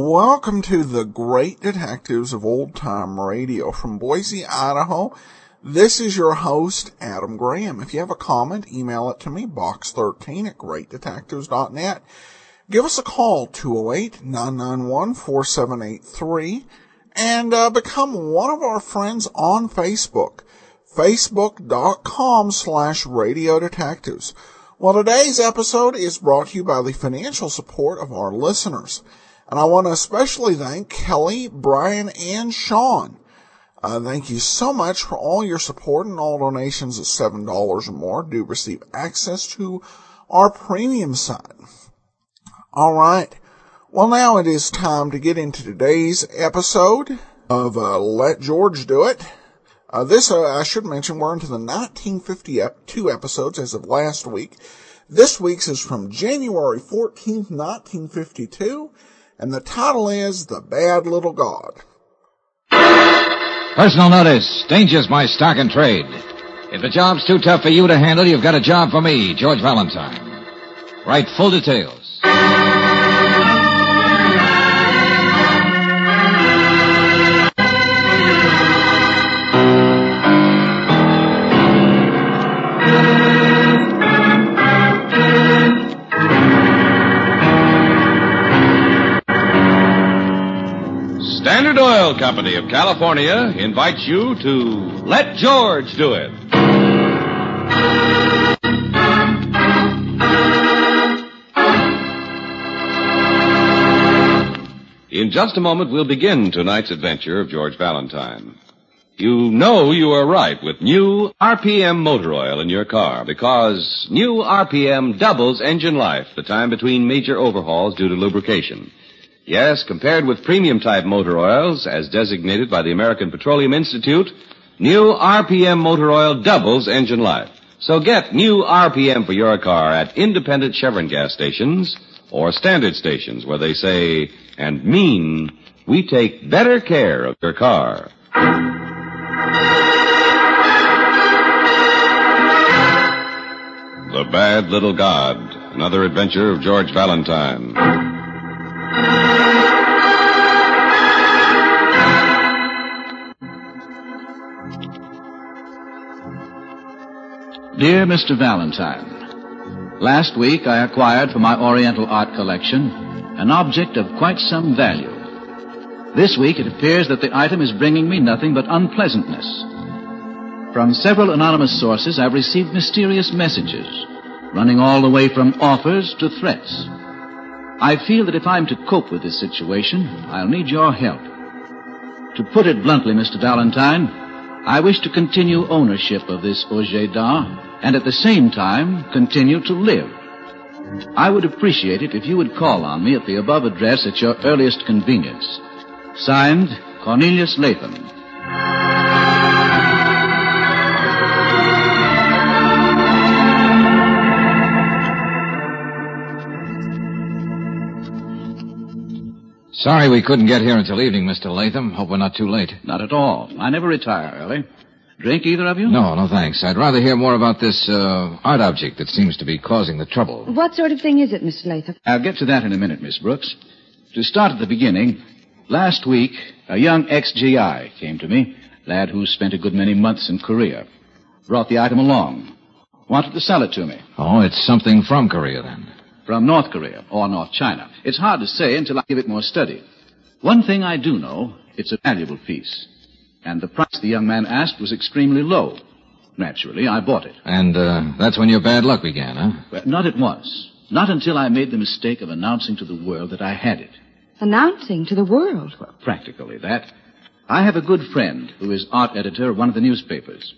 Welcome to the Great Detectives of Old Time Radio from Boise, Idaho. This is your host, Adam Graham. If you have a comment, email it to me, box13@greatdetectives.net. Give us a call, 208-991-4783, and become one of our friends on Facebook, facebook.com/radiodetectives. Well, today's episode is brought to you by the financial support of our listeners. And I want to especially thank Kelly, Brian, and Sean. Thank you so much for all your support, and all donations of $7 or more do receive access to our premium side. All right. Well, now it is time to get into today's episode of Let George Do It. I should mention, we're into the 1952 episodes as of last week. This week's is from January 14th, 1952. And the title is The Bad Little God. Personal notice. Danger's my stock and trade. If the job's too tough for you to handle, you've got a job for me, George Valentine. Write full details. Oil Company of California invites you to Let George Do It. In just a moment, we'll begin tonight's adventure of George Valentine. You know you are right with new RPM motor oil in your car, because new RPM doubles engine life, the time between major overhauls due to lubrication. Yes, compared with premium-type motor oils, as designated by the American Petroleum Institute, new RPM motor oil doubles engine life. So get new RPM for your car at independent Chevron gas stations or standard stations where they say and mean, we take better care of your car. The Bad Little God, another adventure of George Valentine. Dear Mr. Valentine, last week I acquired for my Oriental art collection an object of quite some value. This week it appears that the item is bringing me nothing but unpleasantness. From several anonymous sources I've received mysterious messages, running all the way from offers to threats. I feel that if I'm to cope with this situation, I'll need your help. To put it bluntly, Mr. Valentine, I wish to continue ownership of this objet d'art, and at the same time, continue to live. I would appreciate it if you would call on me at the above address at your earliest convenience. Signed, Cornelius Latham. Sorry we couldn't get here until evening, Mr. Latham. Hope we're not too late. Not at all. I never retire early. Drink, either of you? No, thanks. I'd rather hear more about this art object that seems to be causing the trouble. What sort of thing is it, Mr. Latham? I'll get to that in a minute, Miss Brooks. To start at the beginning, last week, a young ex-GI came to me, lad who spent a good many months in Korea. Brought the item along. Wanted to sell it to me. Oh, it's something from Korea, then. From North Korea, or North China. It's hard to say until I give it more study. One thing I do know, it's a valuable piece. And the price the young man asked was extremely low. Naturally, I bought it. And that's when your bad luck began, huh? Well, not at once. Not until I made the mistake of announcing to the world that I had it. Announcing to the world? Well, practically that. I have a good friend who is art editor of one of the newspapers.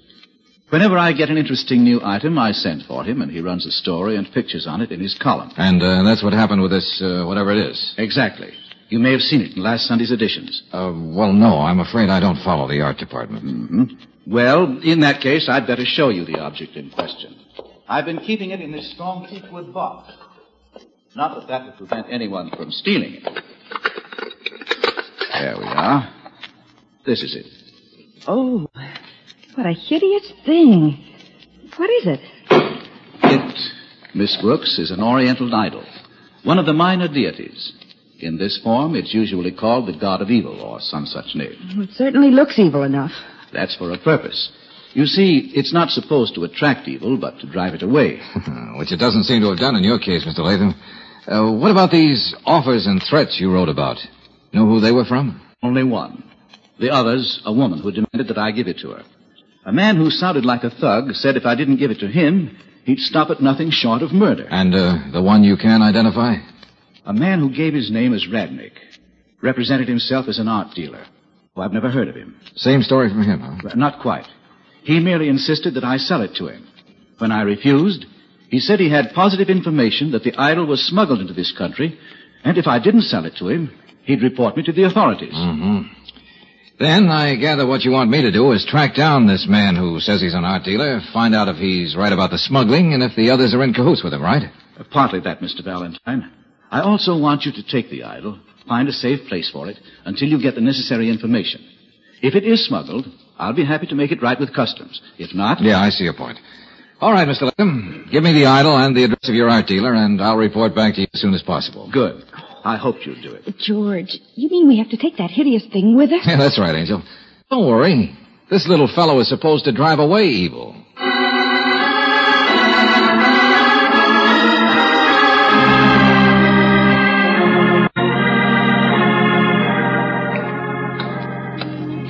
Whenever I get an interesting new item, I send for him, and he runs a story and pictures on it in his column. And that's what happened with this, whatever it is. Exactly. You may have seen it in last Sunday's editions. Well, no, I'm afraid I don't follow the art department. Mm-hmm. Well, in that case, I'd better show you the object in question. I've been keeping it in this strong teakwood box. Not that that would prevent anyone from stealing it. There we are. This is it. Oh, what a hideous thing. What is it? It, Miss Brooks, is an Oriental idol, one of the minor deities. In this form, it's usually called the god of evil or some such name. It certainly looks evil enough. That's for a purpose. You see, it's not supposed to attract evil, but to drive it away. Which it doesn't seem to have done in your case, Mr. Latham. What about these offers and threats you wrote about? Know who they were from? Only one. The others, a woman who demanded that I give it to her. A man who sounded like a thug said if I didn't give it to him, he'd stop at nothing short of murder. And the one you can identify? A man who gave his name as Radnick, represented himself as an art dealer. Well, I've never heard of him. Same story from him, huh? Well, not quite. He merely insisted that I sell it to him. When I refused, he said he had positive information that the idol was smuggled into this country, and if I didn't sell it to him, he'd report me to the authorities. Mm-hmm. Then I gather what you want me to do is track down this man who says he's an art dealer, find out if he's right about the smuggling, and if the others are in cahoots with him, right? Partly that, Mr. Valentine. I also want you to take the idol, find a safe place for it, until you get the necessary information. If it is smuggled, I'll be happy to make it right with customs. If not... Yeah, I see your point. All right, Mr. Latham, give me the idol and the address of your art dealer, and I'll report back to you as soon as possible. Good. I hope you'll do it. George, you mean we have to take that hideous thing with us? Yeah, that's right, Angel. Don't worry. This little fellow is supposed to drive away evil.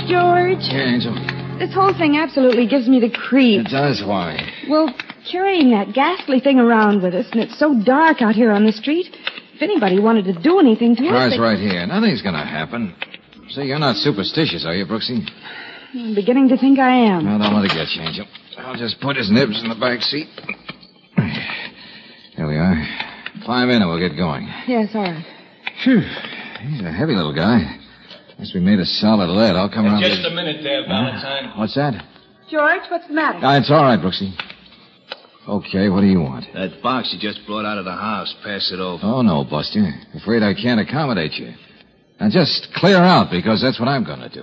Yeah, Angel. This whole thing absolutely gives me the creeps. It does? Why? Well, carrying that ghastly thing around with us, and it's so dark out here on the street. If anybody wanted to do anything to us... Car's right here. Nothing's going to happen. See, you're not superstitious, are you, Brooksy? I'm beginning to think I am. Well, don't let it get you, Angel. I'll just put his nibs in the back seat. There we are. Climb in and we'll get going. Yes, all right. Phew. He's a heavy little guy. Guess we made a solid lead. I'll come around... Just a minute there, Valentine. What's that? George, what's the matter? It's all right, Brooksy. Okay, what do you want? That box you just brought out of the house. Pass it over. Oh, no, Buster. Afraid I can't accommodate you. Now, just clear out, because that's what I'm going to do.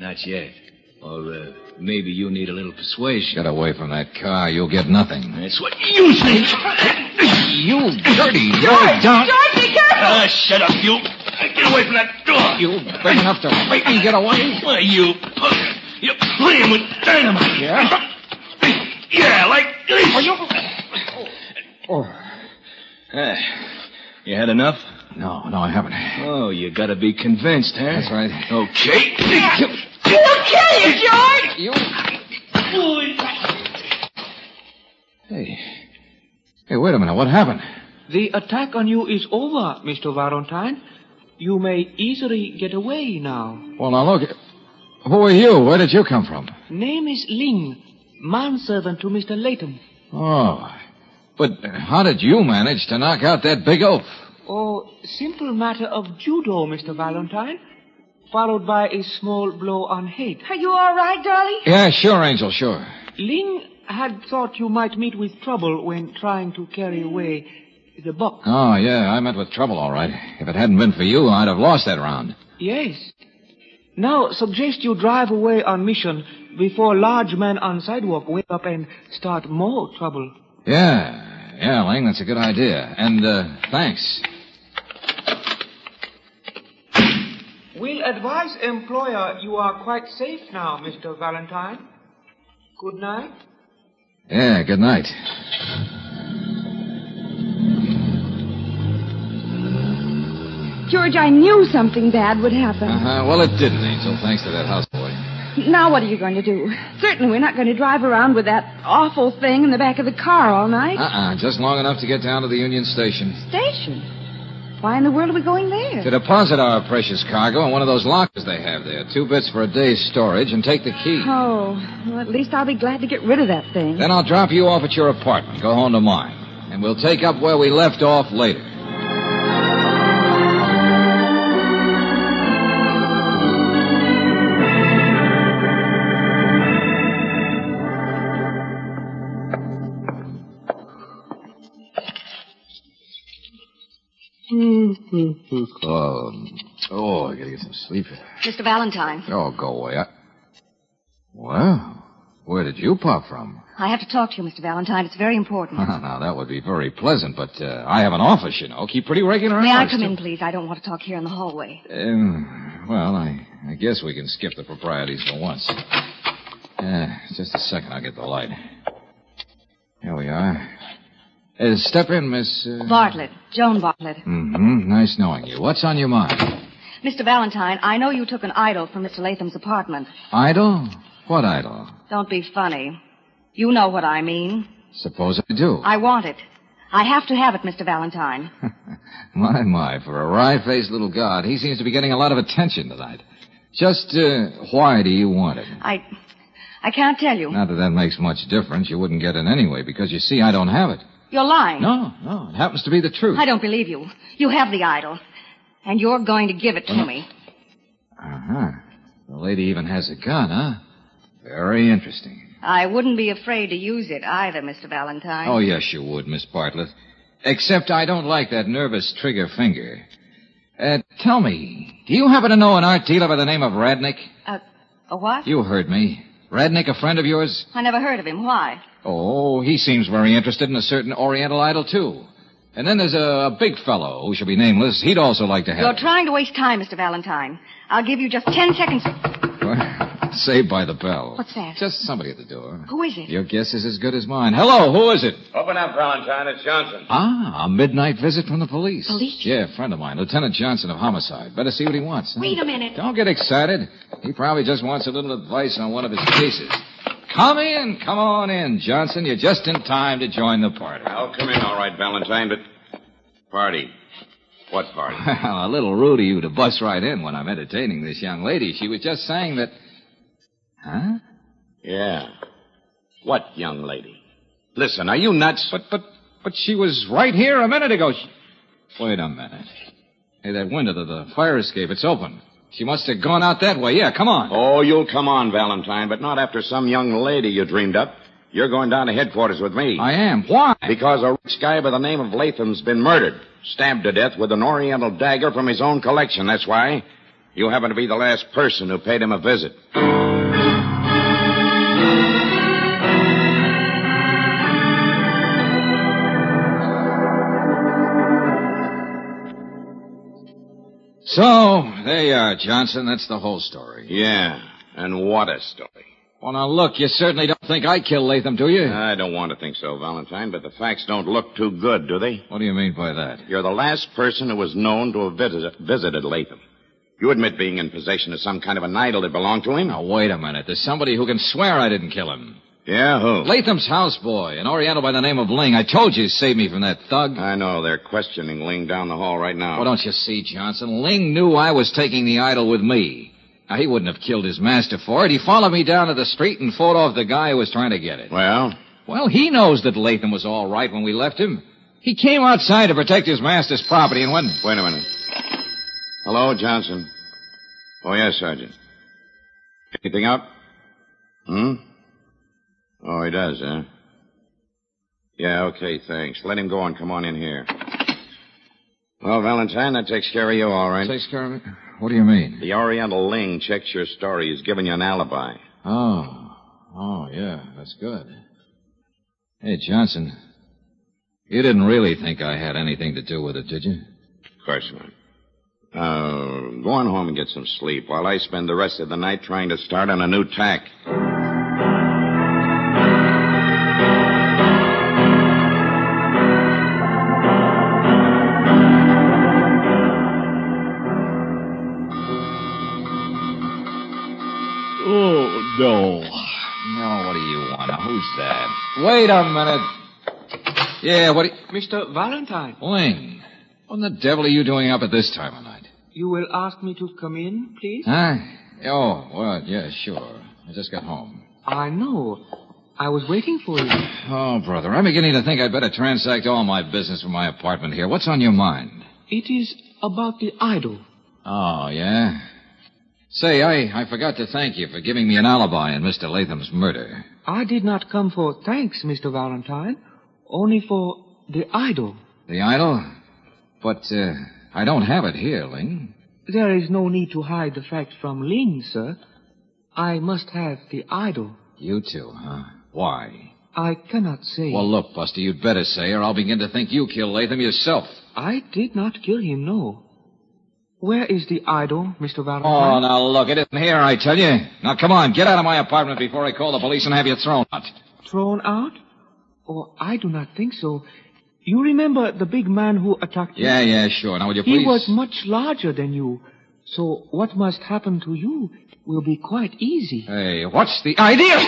Not yet. Or maybe you need a little persuasion. Get away from that car. You'll get nothing. That's what you say. You dirty... George, be careful! Shut up, you... Get away from that door! You big enough to make me get away? Why, you pugger. You're playing with dynamite. Yeah? Yeah, like this. You had enough? No, I haven't. Oh, you gotta be convinced, huh? That's right. Okay. He'll kill you, George! Hey, wait a minute. What happened? The attack on you is over, Mr. Valentine. You may easily get away now. Well, now, look. Who are you? Where did you come from? Name is Ling, manservant to Mr. Layton. Oh. But how did you manage to knock out that big oaf? Oh, simple matter of judo, Mr. Valentine, followed by a small blow on head. Are you all right, darling? Yeah, sure, Angel, sure. Ling had thought you might meet with trouble when trying to carry away the book. Oh, yeah, I met with trouble, all right. If it hadn't been for you, I'd have lost that round. Yes. Now, suggest you drive away on mission before large men on sidewalk wake up and start more trouble. Yeah, Ling, that's a good idea. And, thanks. We'll advise employer you are quite safe now, Mr. Valentine. Good night. Yeah, good night. George, I knew something bad would happen. Well, it didn't, Angel, thanks to that houseboy. Now what are you going to do? Certainly we're not going to drive around with that awful thing in the back of the car all night. Just long enough to get down to the Union Station. Station? Why in the world are we going there? To deposit our precious cargo in one of those lockers they have there. 2 bits for a day's storage, and take the key. Oh, well, at least I'll be glad to get rid of that thing. Then I'll drop you off at your apartment, go home to mine, and we'll take up where we left off later. Oh, I gotta get some sleep. Mr. Valentine. Oh, go away. Well, where did you pop from? I have to talk to you, Mr. Valentine. It's very important. Now, that would be very pleasant, but I have an office, you know. Keep pretty regular hours. May I come in, please? I don't want to talk here in the hallway. Well, I guess we can skip the proprieties for once. Just a second. I'll get the light. Here we are. Step in, Miss... Bartlett. Joan Bartlett. Mm-hmm. Nice knowing you. What's on your mind? Mr. Valentine, I know you took an idol from Mr. Latham's apartment. Idol? What idol? Don't be funny. You know what I mean. Suppose I do. I want it. I have to have it, Mr. Valentine. My, for a wry-faced little god, he seems to be getting a lot of attention tonight. Just, why do you want it? I can't tell you. Not that that makes much difference. You wouldn't get it anyway, because you see, I don't have it. You're lying. No. It happens to be the truth. I don't believe you. You have the idol. And you're going to give it to me. Uh-huh. The lady even has a gun, huh? Very interesting. I wouldn't be afraid to use it either, Mr. Valentine. Oh, yes, you would, Miss Bartlett. Except I don't like that nervous trigger finger. Tell me, do you happen to know an art dealer by the name of Radnick? A what? You heard me. Radnick, a friend of yours? I never heard of him. Why? Oh, he seems very interested in a certain Oriental idol, too. And then there's a big fellow who shall be nameless. He'd also like to have... You're trying to waste time, Mr. Valentine. I'll give you just 10 seconds... Well, saved by the bell. What's that? Just somebody at the door. Who is it? Your guess is as good as mine. Hello, who is it? Open up, Valentine. It's Johnson. A midnight visit from the police. Police? Yeah, a friend of mine, Lieutenant Johnson of Homicide. Better see what he wants. Wait a minute. Don't get excited. He probably just wants a little advice on one of his cases. Come on in, Johnson. You're just in time to join the party. I'll come in, all right, Valentine, but... Party. What party? Well, a little rude of you to bust right in when I'm entertaining this young lady. She was just saying that... Huh? Yeah. What young lady? Listen, are you nuts? But she was right here a minute ago. Wait a minute. Hey, that window to the fire escape, it's open. She must have gone out that way. Yeah, come on. Oh, you'll come on, Valentine, but not after some young lady you dreamed up. You're going down to headquarters with me. I am. Why? Because a rich guy by the name of Latham's been murdered. Stabbed to death with an Oriental dagger from his own collection. That's why. You happen to be the last person who paid him a visit. So, there you are, Johnson. That's the whole story. Yeah, and what a story. Well, now, look, you certainly don't think I killed Latham, do you? I don't want to think so, Valentine, but the facts don't look too good, do they? What do you mean by that? You're the last person who was known to have visited Latham. You admit being in possession of some kind of an idol that belonged to him? Now, wait a minute. There's somebody who can swear I didn't kill him. Yeah, who? Latham's houseboy, an Oriental by the name of Ling. I told you to save me from that thug. I know. They're questioning Ling down the hall right now. Oh, don't you see, Johnson? Ling knew I was taking the idol with me. Now, he wouldn't have killed his master for it. He followed me down to the street and fought off the guy who was trying to get it. Well? Well, he knows that Latham was all right when we left him. He came outside to protect his master's property and went... Wait a minute. Hello, Johnson. Oh, yes, Sergeant. Anything up? Hmm? Oh, he does, huh? Yeah, okay, thanks. Let him go and come on in here. Well, Valentine, that takes care of you, all right. Takes care of it? What do you mean? The Oriental Ling checks your story. He's giving you an alibi. Oh, yeah, that's good. Hey, Johnson, you didn't really think I had anything to do with it, did you? Of course not. Go on home and get some sleep while I spend the rest of the night trying to start on a new tack. Oh, no. No, what do you want? Who's that? Wait a minute. Yeah, what do you... Mr. Valentine. Ling, what in the devil are you doing up at this time of night? You will ask me to come in, please? Huh? Oh, well, yeah, sure. I just got home. I know. I was waiting for you. Oh, brother, I'm beginning to think I'd better transact all my business from my apartment here. What's on your mind? It is about the idol. Oh, yeah? Say, I forgot to thank you for giving me an alibi in Mr. Latham's murder. I did not come for thanks, Mr. Valentine. Only for the idol. The idol? But, I don't have it here, Ling. There is no need to hide the fact from Ling, sir. I must have the idol. You too, huh? Why? I cannot say. Well, look, Buster, you'd better say, or I'll begin to think you killed Latham yourself. I did not kill him, no. Where is the idol, Mr. Valentine? Oh, now look, it isn't here, I tell you. Now, come on, get out of my apartment before I call the police and have you thrown out. Thrown out? Oh, I do not think so. You remember the big man who attacked you? Yeah, sure. Now, will you please... He was much larger than you, so what must happen to you will be quite easy. Hey, what's the idea?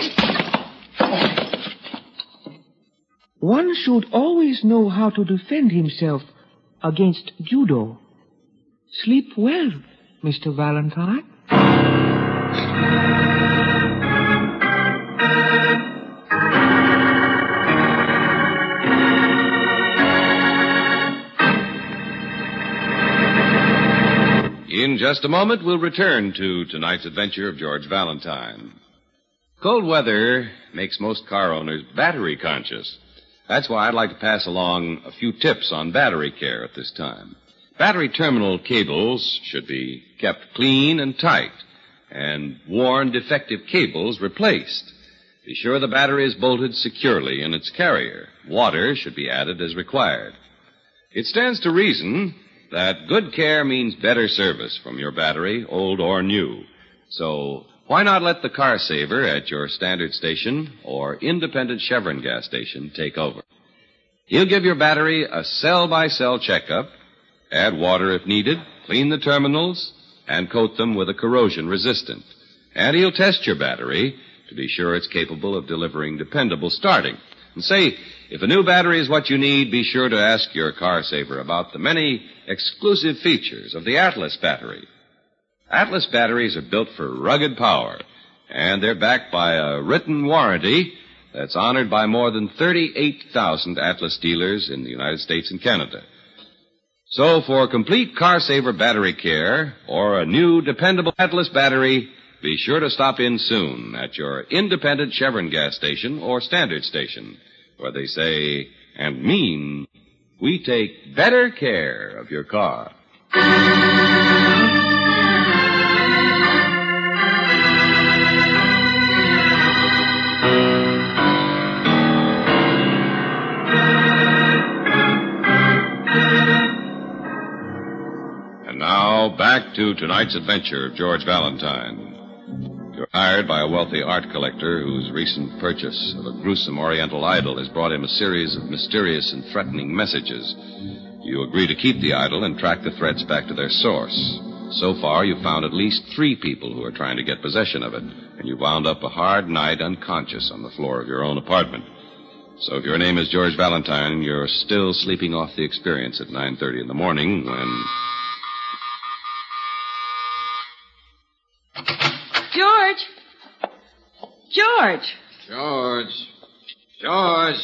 One should always know how to defend himself against judo. Sleep well, Mr. Valentine. In just a moment, we'll return to tonight's adventure of George Valentine. Cold weather makes most car owners battery conscious. That's why I'd like to pass along a few tips on battery care at this time. Battery terminal cables should be kept clean and tight, and worn, defective cables replaced. Be sure the battery is bolted securely in its carrier. Water should be added as required. It stands to reason that good care means better service from your battery, old or new. So why not let the car saver at your standard station or independent Chevron gas station take over? He'll give your battery a cell-by-cell checkup, add water if needed, clean the terminals, and coat them with a corrosion resistant. And he'll test your battery to be sure it's capable of delivering dependable starting. And say, if a new battery is what you need, be sure to ask your car saver about the many exclusive features of the Atlas battery. Atlas batteries are built for rugged power, and they're backed by a written warranty that's honored by more than 38,000 Atlas dealers in the United States and Canada. So for complete car saver battery care or a new dependable Atlas battery, be sure to stop in soon at your independent Chevron gas station or standard station, where they say and mean, we take better care of your car. And now, back to tonight's adventure of George Valentine. You're hired by a wealthy art collector whose recent purchase of a gruesome Oriental idol has brought him a series of mysterious and threatening messages. You agree to keep the idol and track the threats back to their source. So far, you've found at least 3 people who are trying to get possession of it, and you wound up a hard night unconscious on the floor of your own apartment. So if your name is George Valentine, you're still sleeping off the experience at 9:30 in the morning when... George.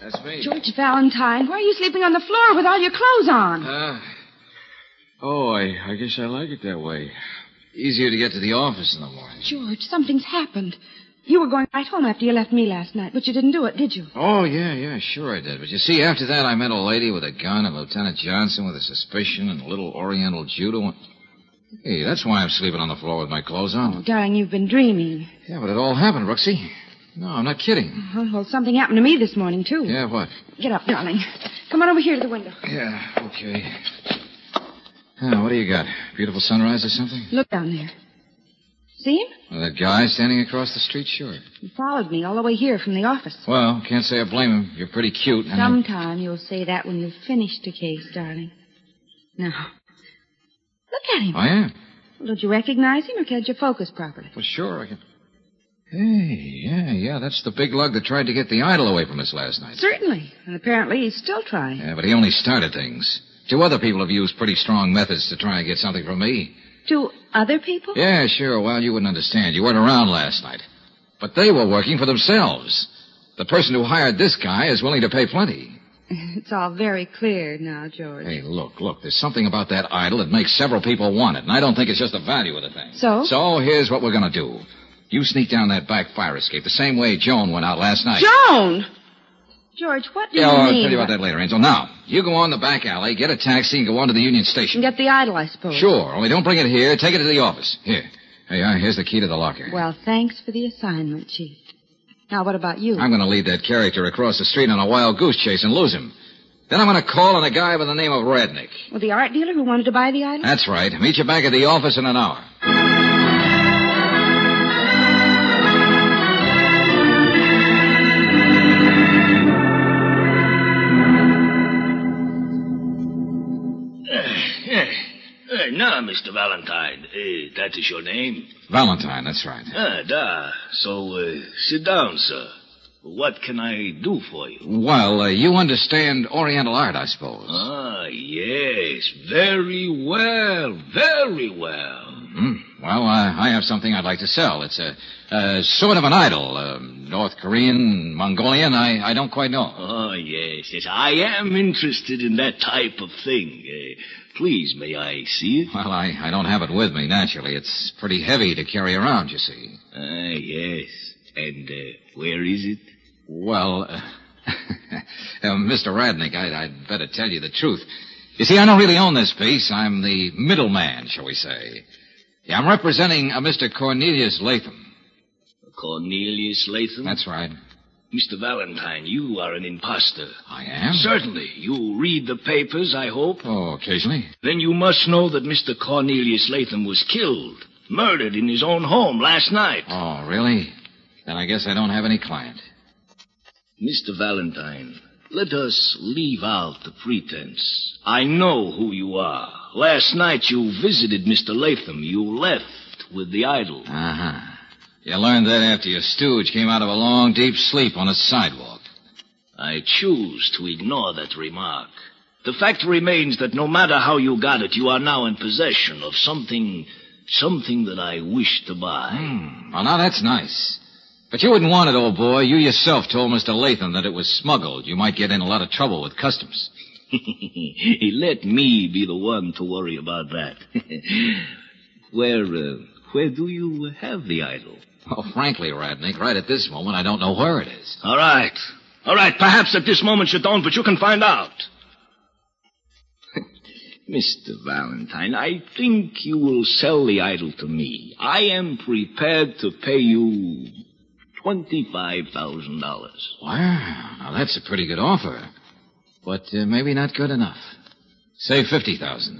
That's me. George Valentine, why are you sleeping on the floor with all your clothes on? I guess I like it that way. Easier to get to the office in the morning. George, something's happened. You were going right home after you left me last night, but you didn't do it, did you? Oh, yeah, sure I did. But you see, after that I met a lady with a gun and Lieutenant Johnson with a suspicion and a little Oriental judo. And... Hey, that's why I'm sleeping on the floor with my clothes on. Oh, darling, you've been dreaming. Yeah, but it all happened, Brooksy. No, I'm not kidding. Uh-huh. Well, something happened to me this morning, too. Yeah, what? Get up, darling. Come on over here to the window. Yeah, okay. Now, what do you got? Beautiful sunrise or something? Look down there. See him? Well, that guy standing across the street, sure. He followed me all the way here from the office. Well, can't say I blame him. You're pretty cute. Sometime you'll say that when you've finished the case, darling. Now, look at him. I am. Well, don't you recognize him, or can't you focus properly? Well, sure, I can. Hey, yeah, that's the big lug that tried to get the idol away from us last night. Certainly, and apparently he's still trying. Yeah, but he only started things. Two other people have used pretty strong methods to try and get something from me. To other people? Yeah, sure. Well, you wouldn't understand. You weren't around last night. But they were working for themselves. The person who hired this guy is willing to pay plenty. It's all very clear now, George. Hey, look. There's something about that idol that makes several people want it, and I don't think it's just the value of the thing. So here's what we're going to do. You sneak down that back fire escape the same way Joan went out last night. Joan! George, what do you mean? I'll tell you about that later, Angel. Now, you go on the back alley, get a taxi, and go on to the Union Station. And get the idol, I suppose. Sure. Only don't bring it here. Take it to the office. Here. Hey, here's the key to the locker. Well, thanks for the assignment, Chief. Now, what about you? I'm going to lead that character across the street on a wild goose chase and lose him. Then I'm going to call on a guy by the name of Radnick. Well, the art dealer who wanted to buy the idol? That's right. Meet you back at the office in an hour. Now, Mr. Valentine, that is your name? Valentine, that's right. So, sit down, sir. What can I do for you? Well, you understand Oriental art, I suppose. Ah, yes. Very well. Mm-hmm. Well, I have something I'd like to sell. It's a sort of an idol, North Korean, Mongolian, I don't quite know. Oh, yes. I am interested in that type of thing. Please, may I see it? Well, I don't have it with me, naturally. It's pretty heavy to carry around, you see. Yes. And where is it? Well, Mr. Radnick, I'd better tell you the truth. You see, I don't really own this piece. I'm the middleman, shall we say. Yeah, I'm representing Mr. Cornelius Latham. Cornelius Latham? That's right. Mr. Valentine, you are an imposter. I am? Certainly. You read the papers, I hope. Oh, occasionally. Then you must know that Mr. Cornelius Latham was killed, murdered in his own home last night. Oh, really? Then I guess I don't have any client. Mr. Valentine, let us leave out the pretense. I know who you are. Last night you visited Mr. Latham. You left with the idol. Uh-huh. You learned that after your stooge came out of a long, deep sleep on a sidewalk. I choose to ignore that remark. The fact remains that no matter how you got it, you are now in possession of something that I wish to buy. Well, now that's nice. But you wouldn't want it, old boy. You yourself told Mr. Latham that it was smuggled. You might get in a lot of trouble with customs. Let me be the one to worry about that. Where do you have the idol? Oh, frankly, Radnick, right at this moment, I don't know where it is. All right. Perhaps at this moment you don't, but you can find out. Mr. Valentine, I think you will sell the idol to me. I am prepared to pay you $25,000. Wow. Now, that's a pretty good offer. But maybe not good enough. Say $50,000.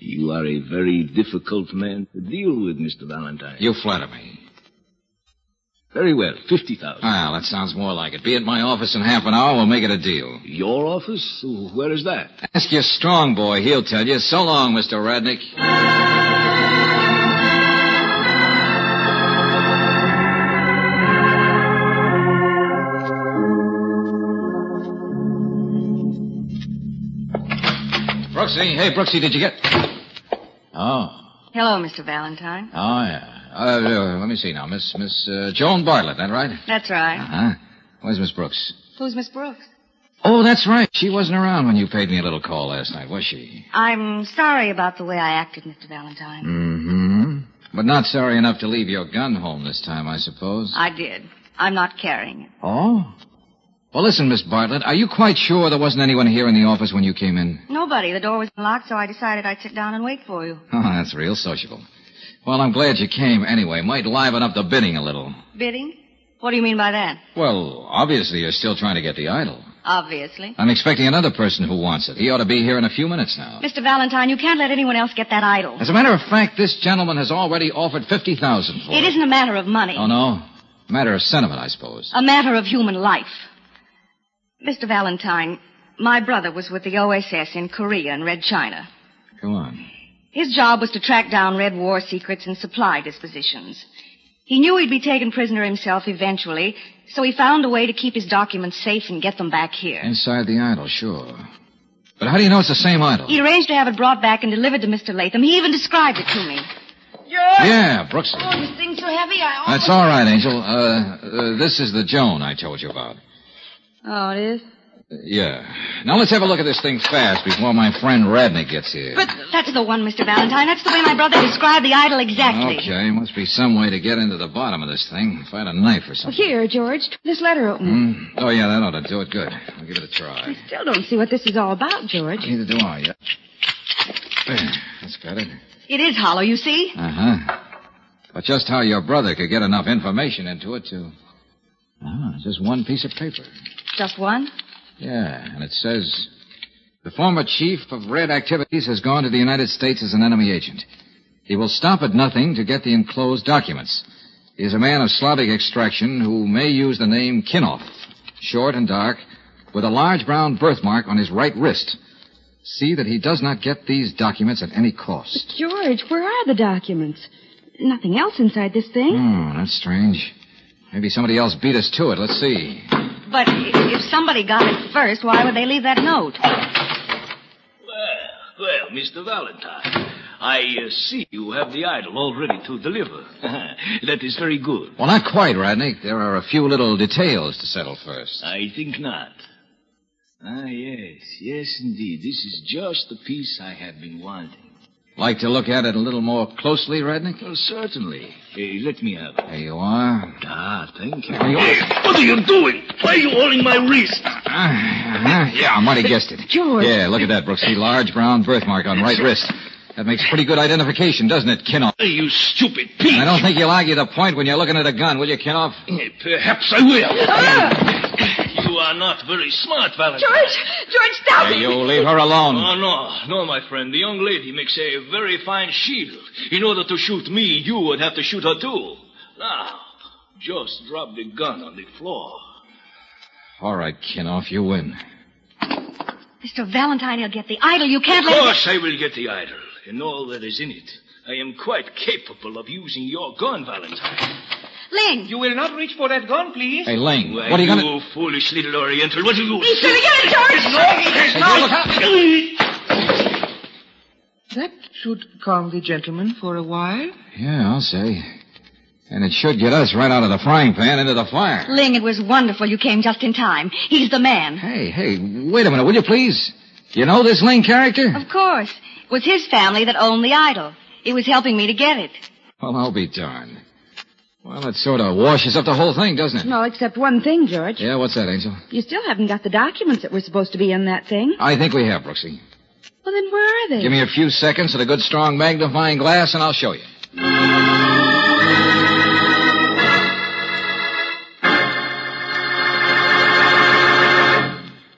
You are a very difficult man to deal with, Mr. Valentine. You flatter me. Very well, $50,000. Well, that sounds more like it. Be at my office in half an hour, we'll make it a deal. Your office? Where is that? Ask your strong boy, he'll tell you. So long, Mr. Radnick. Hey, Brooksy, did you get... Oh. Hello, Mr. Valentine. Oh, yeah. Let me see now. Miss Joan Bartlett, that right? That's right. Uh-huh. Where's Miss Brooks? Who's Miss Brooks? Oh, that's right. She wasn't around when you paid me a little call last night, was she? I'm sorry about the way I acted, Mr. Valentine. Mm-hmm. But not sorry enough to leave your gun home this time, I suppose. I did. I'm not carrying it. Oh? Well, listen, Miss Bartlett, are you quite sure there wasn't anyone here in the office when you came in? Nobody. The door was unlocked, so I decided I'd sit down and wait for you. Oh, that's real sociable. Well, I'm glad you came anyway. Might liven up the bidding a little. Bidding? What do you mean by that? Well, obviously you're still trying to get the idol. Obviously. I'm expecting another person who wants it. He ought to be here in a few minutes now. Mr. Valentine, you can't let anyone else get that idol. As a matter of fact, this gentleman has already offered $50,000 for it. It isn't a matter of money. Oh, no? A matter of sentiment, I suppose. A matter of human life. Mr. Valentine, my brother was with the OSS in Korea and Red China. Go on. His job was to track down Red war secrets and supply dispositions. He knew he'd be taken prisoner himself eventually, so he found a way to keep his documents safe and get them back here. Inside the idol, sure. But how do you know it's the same idol? He arranged to have it brought back and delivered to Mr. Latham. He even described it to me. George? Yeah, Brooks. Oh, this thing's so heavy, I almost... That's all right, Angel. This is the Joan I told you about. Oh, it is? Yeah. Now, let's have a look at this thing fast before my friend Radnick gets here. But that's the one, Mr. Valentine. That's the way my brother described the idol exactly. Okay, must be some way to get into the bottom of this thing. If I had a knife or something. Well, here, George, this letter opener. Oh, yeah, that ought to do it. Good. I'll give it a try. I still don't see what this is all about, George. Neither do I, yet. There, that's got it. It is hollow, you see? Uh-huh. But just how your brother could get enough information into it to... Ah, just one piece of paper. Just one? Yeah, and it says, the former chief of Red Activities has gone to the United States as an enemy agent. He will stop at nothing to get the enclosed documents. He is a man of Slavic extraction who may use the name Kinoff, short and dark, with a large brown birthmark on his right wrist. See that he does not get these documents at any cost. But George, where are the documents? Nothing else inside this thing. Oh, that's strange. Maybe somebody else beat us to it. Let's see. But if somebody got it first, why would they leave that note? Well, Mr. Valentine, I see you have the idol all ready to deliver. That is very good. Well, not quite, Radnick. There are a few little details to settle first. I think not. Ah, yes, indeed. This is just the piece I have been wanting. Like to look at it a little more closely, Radnick? Oh, certainly. Hey, let me have it. There you are. Ah, thank you. Hey, what are you doing? Why are you holding my wrist? Yeah, I might have guessed it. George. Yeah, look at that, Brooksy. Large brown birthmark on right wrist. That makes pretty good identification, doesn't it, Kinoff? You stupid piece. I don't think you'll argue the point when you're looking at a gun, will you, Kinoff? Perhaps I will. You are not very smart, Valentine. George, stop it. Hey, you leave her alone. Oh, no, my friend. The young lady makes a very fine shield. In order to shoot me, you would have to shoot her, too. Now, just drop the gun on the floor. All right, Kinoff, you win. Mr. Valentine, you'll get the idol. You can't let... Of course I will get the idol, and all that is in it. I am quite capable of using your gun, Valentine. Ling! You will not reach for that gun, please. Hey, Ling, what are you going to... You foolish little Oriental, what are you... He's going to get it, George! No, that should calm the gentleman for a while. Yeah, I'll say. And it should get us right out of the frying pan into the fire. Ling, it was wonderful you came just in time. He's the man. Hey, wait a minute, will you please? You know this Ling character? Of course. It was his family that owned the idol. He was helping me to get it. Well, I'll be darned. Well, it sort of washes up the whole thing, doesn't it? No, except one thing, George. Yeah, what's that, Angel? You still haven't got the documents that were supposed to be in that thing. I think we have, Brooksy. Well, then where are they? Give me a few seconds and a good strong magnifying glass, and I'll show you.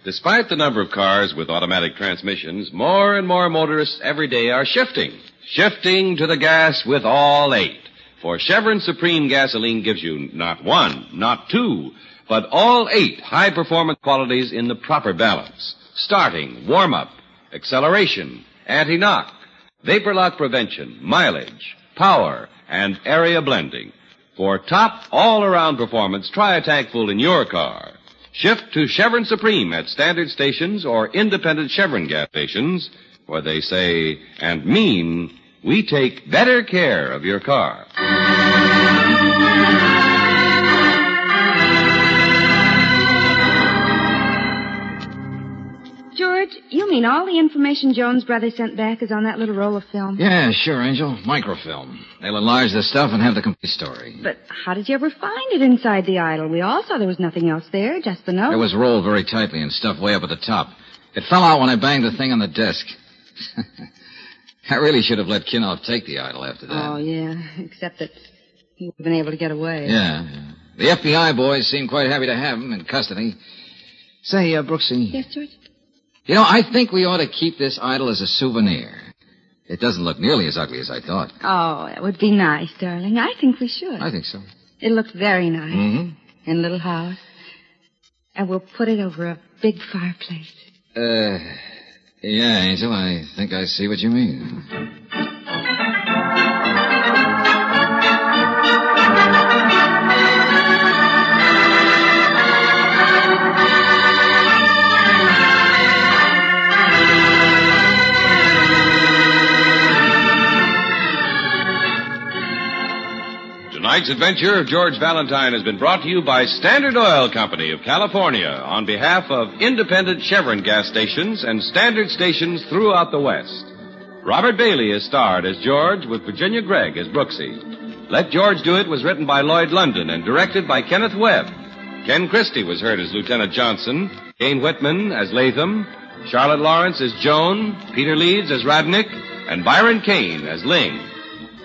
Despite the number of cars with automatic transmissions, more and more motorists every day are shifting to the gas with all eight. For Chevron Supreme Gasoline gives you not one, not two, but all eight high-performance qualities in the proper balance. Starting, warm-up, acceleration, anti-knock, vapor lock prevention, mileage, power, and area blending. For top all-around performance, try a tank full in your car. Shift to Chevron Supreme at standard stations or independent Chevron gas stations, where they say and mean, we take better care of your car. George, you Kane, all the information Joan's brother sent back is on that little roll of film. Yeah, sure, Angel. Microfilm. They'll enlarge the stuff and have the complete story. But how did you ever find it inside the idol? We all saw there was nothing else there, just the note. It was rolled very tightly and stuffed way up at the top. It fell out when I banged the thing on the desk. I really should have let Kinoff take the idol after that. Oh, yeah, except that he would have been able to get away. Yeah. The FBI boys seemed quite happy to have him in custody. Say, Brooksy... Yes, George? You know, I think we ought to keep this idol as a souvenir. It doesn't look nearly as ugly as I thought. Oh, that would be nice, darling. I think we should. I think so. It looked very nice. Mm-hmm. In a little house. And we'll put it over a big fireplace. Yeah, Angel, I think I see what you mean. Tonight's adventure of George Valentine has been brought to you by Standard Oil Company of California on behalf of independent Chevron gas stations and Standard stations throughout the West. Robert Bailey is starred as George with Virginia Gregg as Brooksy. Let George Do It was written by Lloyd London and directed by Kenneth Webb. Ken Christie was heard as Lieutenant Johnson, Kane Whitman as Latham, Charlotte Lawrence as Joan, Peter Leeds as Radnick, and Byron Kane as Ling.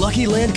Lucky Land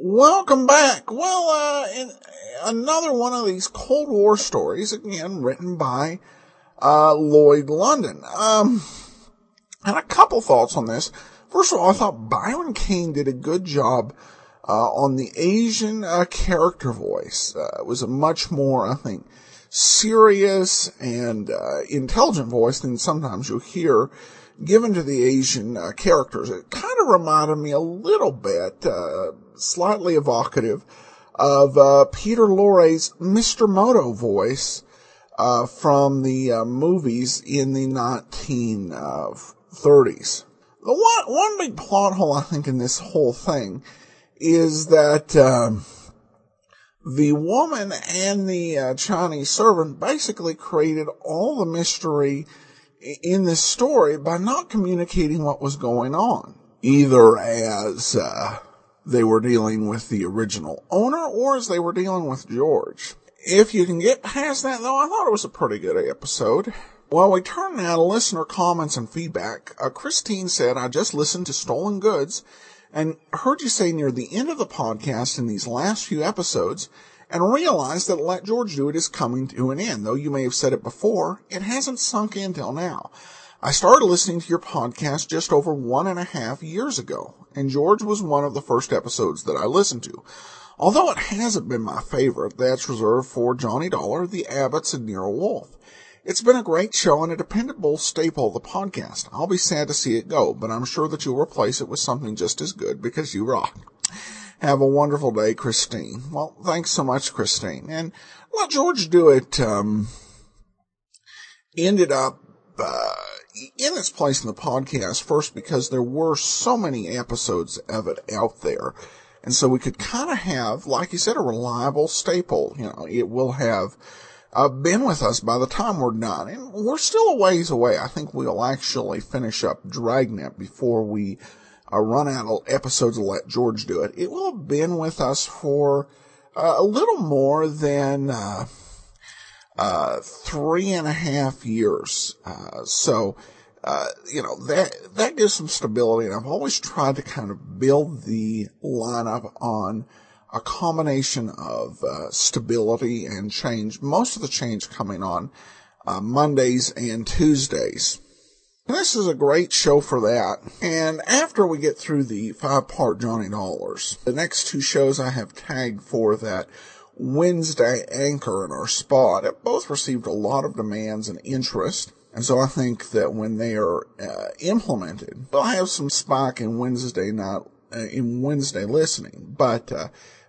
Welcome back. Well, in another one of these Cold War stories, again, written by Lloyd London. And a couple thoughts on this. First of all, I thought Byron Kane did a good job on the Asian character voice. It was a much more, I think, serious and intelligent voice than sometimes you'll hear given to the Asian characters. It kind of reminded me a little bit, slightly evocative, of Peter Lorre's Mr. Moto voice from the movies in the 1930s. The one big plot hole, I think, in this whole thing is that the woman and the Chinese servant basically created all the mystery in this story by not communicating what was going on, either as they were dealing with the original owner or as they were dealing with George. If you can get past that, though, I thought it was a pretty good episode. Well, we turn now to listener comments and feedback. Christine said, I just listened to Stolen Goods and heard you say near the end of the podcast in these last few episodes and realized that Let George Do It is coming to an end. Though you may have said it before, it hasn't sunk in till now. I started listening to your podcast just over 1.5 years ago, and George was one of the first episodes that I listened to. Although it hasn't been my favorite, that's reserved for Johnny Dollar, the Abbotts, and Nero Wolfe. It's been a great show and a dependable staple of the podcast. I'll be sad to see it go, but I'm sure that you'll replace it with something just as good because you rock. Have a wonderful day, Christine. Well, thanks so much, Christine. And Let George Do It ended up in its place in the podcast first because there were so many episodes of it out there. And so we could kind of have, like you said, a reliable staple. You know, it will have been with us by the time we're done. And we're still a ways away. I think we'll actually finish up Dragnet before we run out of episodes of Let George Do It. It will have been with us for a little more than 3.5 years. That gives some stability. And I've always tried to kind of build the lineup on a combination of stability and change. Most of the change coming on Mondays and Tuesdays. And this is a great show for that. And after we get through the 5-part Johnny Dollars, the next 2 shows I have tagged for that Wednesday anchor in our spot, it both received a lot of demands and interest. And so I think that when they are implemented, they'll have some spike in Wednesday listening. But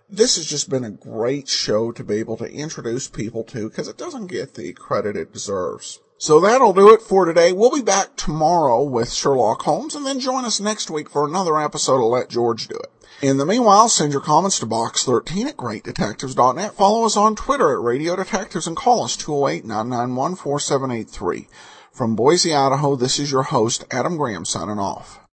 this has just been a great show to be able to introduce people to, because it doesn't get the credit it deserves. So that'll do it for today. We'll be back tomorrow with Sherlock Holmes, and then join us next week for another episode of Let George Do It. In the meanwhile, send your comments to Box13 at GreatDetectives.net. Follow us on Twitter at Radio Detectives and call us 208-991-4783. From Boise, Idaho, this is your host, Adam Graham, signing off.